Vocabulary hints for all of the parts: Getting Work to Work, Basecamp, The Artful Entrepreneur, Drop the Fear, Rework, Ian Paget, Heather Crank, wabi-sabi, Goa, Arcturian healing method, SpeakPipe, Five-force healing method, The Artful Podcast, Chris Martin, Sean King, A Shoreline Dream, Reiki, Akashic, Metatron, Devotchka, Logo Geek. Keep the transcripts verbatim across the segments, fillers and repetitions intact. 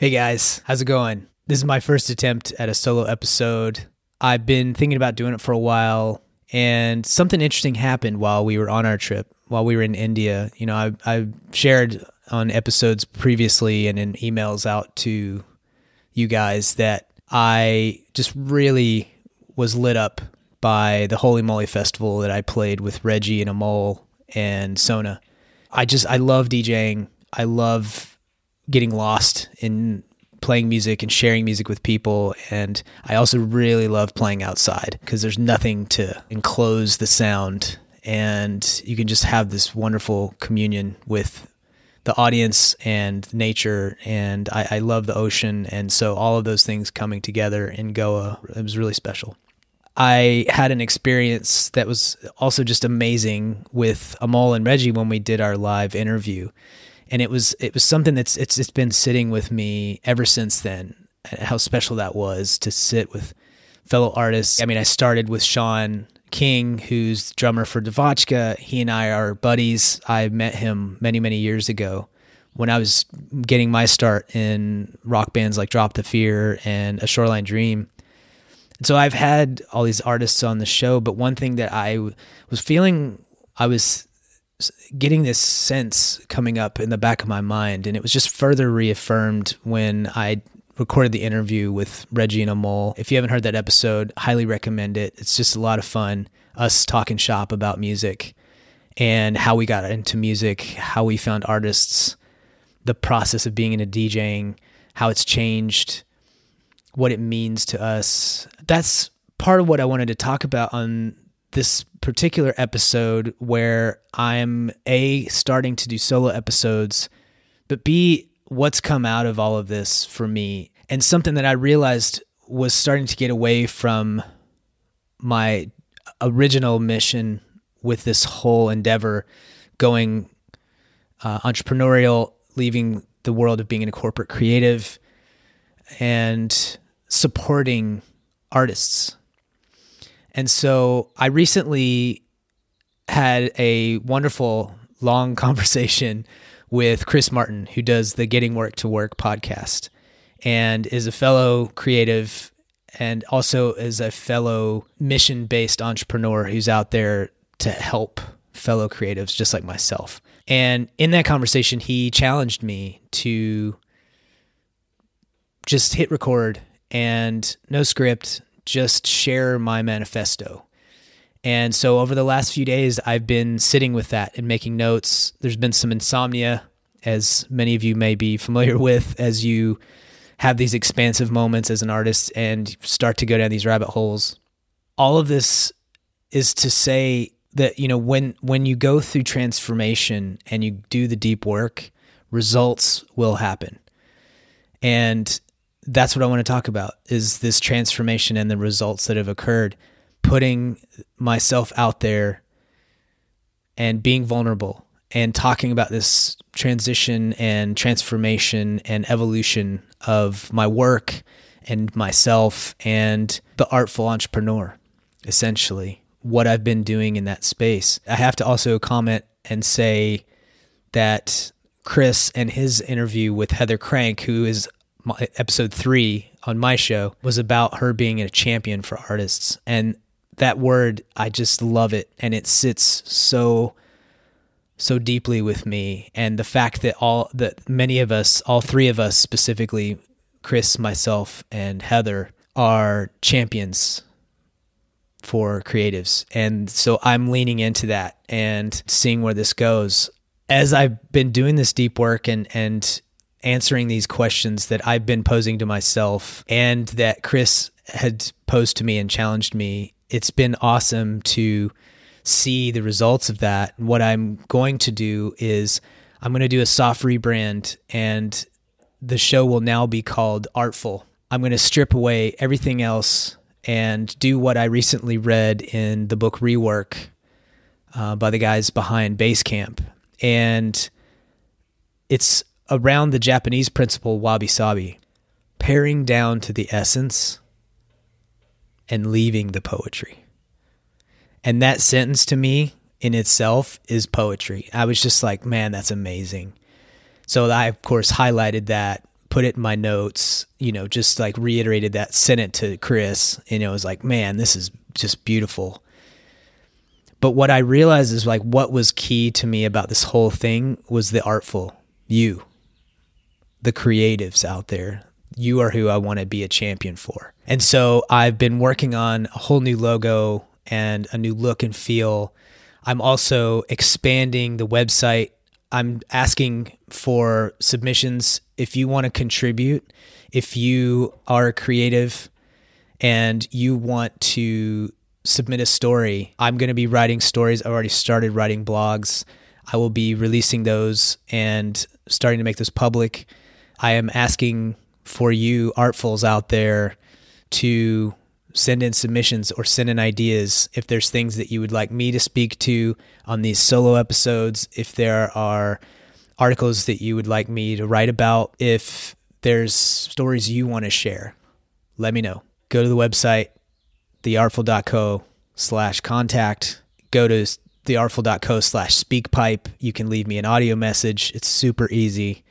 Hey guys, how's it going? This is my first attempt at a solo episode. I've been thinking about doing it for a while, and something interesting happened while we were on our trip, while we were in India. You know, I, I shared on episodes previously and in emails out to you guys that I just really was lit up by the Holy Moly Festival that I played with Reggie and Amol and Sona. I just, I love DJing. I love getting lost in playing music and sharing music with people. And I also really love playing outside because there's nothing to enclose the sound. And you can just have this wonderful communion with the audience and nature. And I, I love the ocean. And so all of those things coming together in Goa, it was really special. I had an experience that was also just amazing with Amol and Reggie when we did our live interview. And it was it was something that's it's it's been sitting with me ever since then, how special that was to sit with fellow artists. I mean, I started with Sean King, who's drummer for Devotchka. He and I are buddies. I met him many, many years ago when I was getting my start in rock bands like Drop the Fear and A Shoreline Dream. So I've had all these artists on the show, but one thing that I was feeling, I was getting this sense coming up in the back of my mind, and it was just further reaffirmed when I recorded the interview with Reggie and Amol. If you haven't heard that episode, highly recommend it. It's just a lot of fun, us talking shop about music and how we got into music, how we found artists, the process of being into DJing, how it's changed, what it means to us. That's part of what I wanted to talk about on this particular episode, where I'm A, starting to do solo episodes, but B, what's come out of all of this for me. And something that I realized was starting to get away from my original mission with this whole endeavor, going uh, entrepreneurial, leaving the world of being a corporate creative, and supporting artists. And so I recently had a wonderful long conversation with Chris Martin, who does the Getting Work to Work podcast and is a fellow creative and also is a fellow mission-based entrepreneur who's out there to help fellow creatives just like myself. And in that conversation, he challenged me to just hit record and no script, just share my manifesto. And so over the last few days, I've been sitting with that and making notes. There's been some insomnia, as many of you may be familiar with, as you have these expansive moments as an artist and start to go down these rabbit holes. All of this is to say that, you know, when, when you go through transformation and you do the deep work, results will happen. And that's what I want to talk about, is this transformation and the results that have occurred, putting myself out there and being vulnerable and talking about this transition and transformation and evolution of my work and myself and the artful entrepreneur, essentially, what I've been doing in that space. I have to also comment and say that Chris and his interview with Heather Crank, who is my, episode three on my show, was about her being a champion for artists. And that word, I just love it. And it sits so, so deeply with me. And the fact that all that many of us, all three of us specifically, Chris, myself, and Heather, are champions for creatives. And so I'm leaning into that and seeing where this goes. As I've been doing this deep work and, and answering these questions that I've been posing to myself and that Chris had posed to me and challenged me, it's been awesome to see the results of that. And what I'm going to do is I'm going to do a soft rebrand, and the show will now be called Artful. I'm going to strip away everything else and do what I recently read in the book Rework uh, by the guys behind Basecamp. And it's around the Japanese principle wabi-sabi, paring down to the essence and leaving the poetry. And that sentence to me in itself is poetry. I was just like, man, that's amazing. So I, of course, highlighted that, put it in my notes, you know, just like reiterated that, sent it to Chris, and it was like, man, this is just beautiful. But what I realized is like, what was key to me about this whole thing was the artful, you, the creatives out there. You are who I want to be a champion for. And so I've been working on a whole new logo and a new look and feel. I'm also expanding the website. I'm asking for submissions. If you want to contribute, if you are a creative and you want to submit a story, I'm going to be writing stories. I've already started writing blogs. I will be releasing those and starting to make this public. I am asking for you artfuls out there to send in submissions or send in ideas. If there's things that you would like me to speak to on these solo episodes, if there are articles that you would like me to write about, if there's stories you want to share, let me know. Go to the website, the artful dot co slash contact. Go to the artful dot co slash speakpipe. You can leave me an audio message. It's super easy.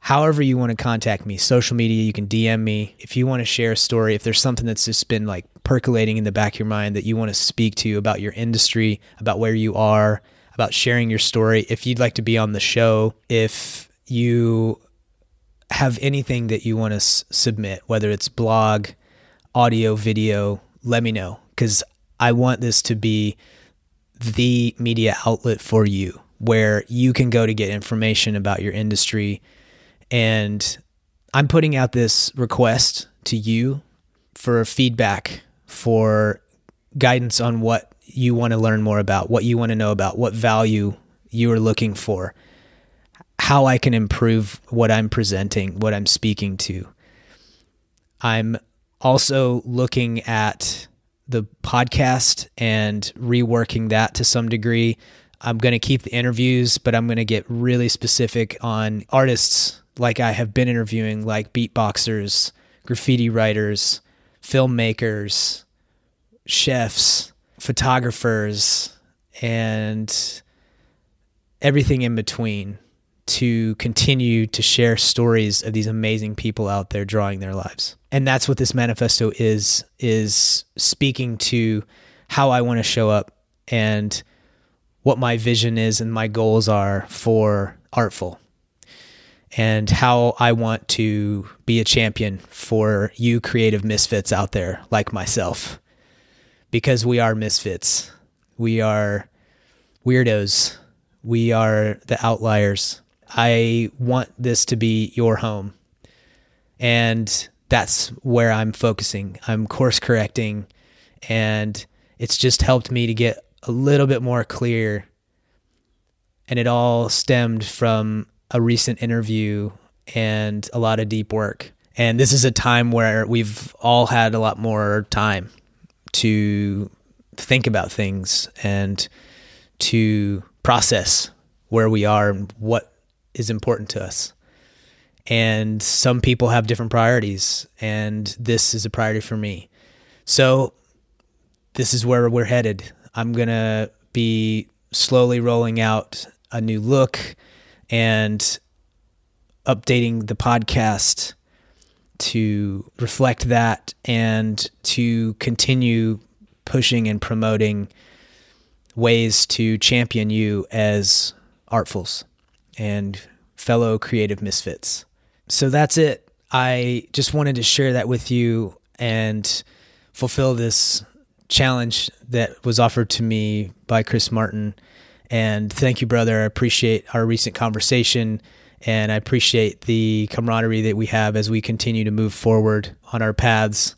However you want to contact me, social media, you can D M me. If you want to share a story, if there's something that's just been like percolating in the back of your mind that you want to speak to about your industry, about where you are, about sharing your story, if you'd like to be on the show, if you have anything that you want to s- submit, whether it's blog, audio, video, let me know, because I want this to be the media outlet for you where you can go to get information about your industry. And I'm putting out this request to you for feedback, for guidance on what you want to learn more about, what you want to know about, what value you are looking for, how I can improve what I'm presenting, what I'm speaking to. I'm also looking at the podcast and reworking that to some degree. I'm going to keep the interviews, but I'm going to get really specific on artists like I have been interviewing, like beatboxers, graffiti writers, filmmakers, chefs, photographers, and everything in between, to continue to share stories of these amazing people out there drawing their lives. And that's what this manifesto is, is speaking to how I want to show up and what my vision is and my goals are for Artful, and how I want to be a champion for you creative misfits out there like myself, because we are misfits. We are weirdos. We are the outliers. I want this to be your home, and that's where I'm focusing. I'm course correcting, and it's just helped me to get a little bit more clear, and it all stemmed from a recent interview and a lot of deep work. And this is a time where we've all had a lot more time to think about things and to process where we are and what is important to us. And some people have different priorities, and this is a priority for me. So this is where we're headed. I'm going to be slowly rolling out a new look and updating the podcast to reflect that, and to continue pushing and promoting ways to champion you as artfuls and fellow creative misfits. So that's it. I just wanted to share that with you and fulfill this challenge that was offered to me by Chris Martin. And thank you, brother. I appreciate our recent conversation, and I appreciate the camaraderie that we have as we continue to move forward on our paths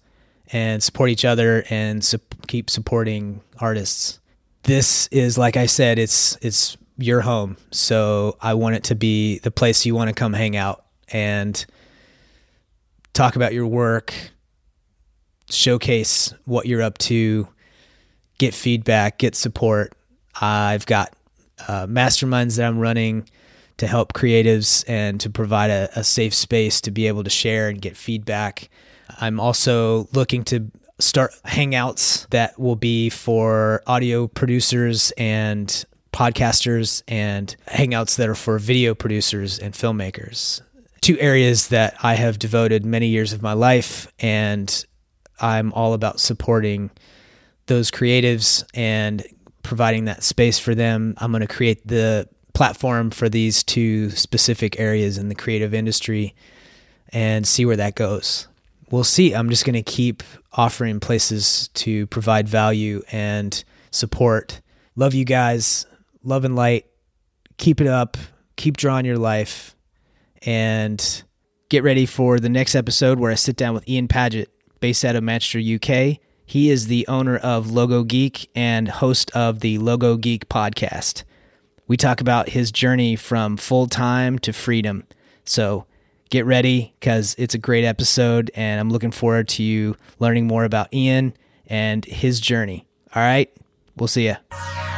and support each other and su- keep supporting artists. This is, like I said, it's it's your home. So I want it to be the place you want to come hang out and talk about your work, showcase what you're up to, get feedback, get support. I've got uh, masterminds that I'm running to help creatives and to provide a, a safe space to be able to share and get feedback. I'm also looking to start hangouts that will be for audio producers and podcasters, and hangouts that are for video producers and filmmakers. two areas that I have devoted many years of my life, and I'm all about supporting those creatives and providing that space for them. I'm going to create the platform for these two specific areas in the creative industry and see where that goes. We'll see. I'm just going to keep offering places to provide value and support. Love you guys. Love and light. Keep it up. Keep drawing your life. And get ready for the next episode where I sit down with Ian Paget, based out of Manchester, U K. He is the owner of Logo Geek and host of the Logo Geek podcast. We talk about his journey from full-time to freedom. So get ready, because it's a great episode, and I'm looking forward to you learning more about Ian and his journey. All right, we'll see ya.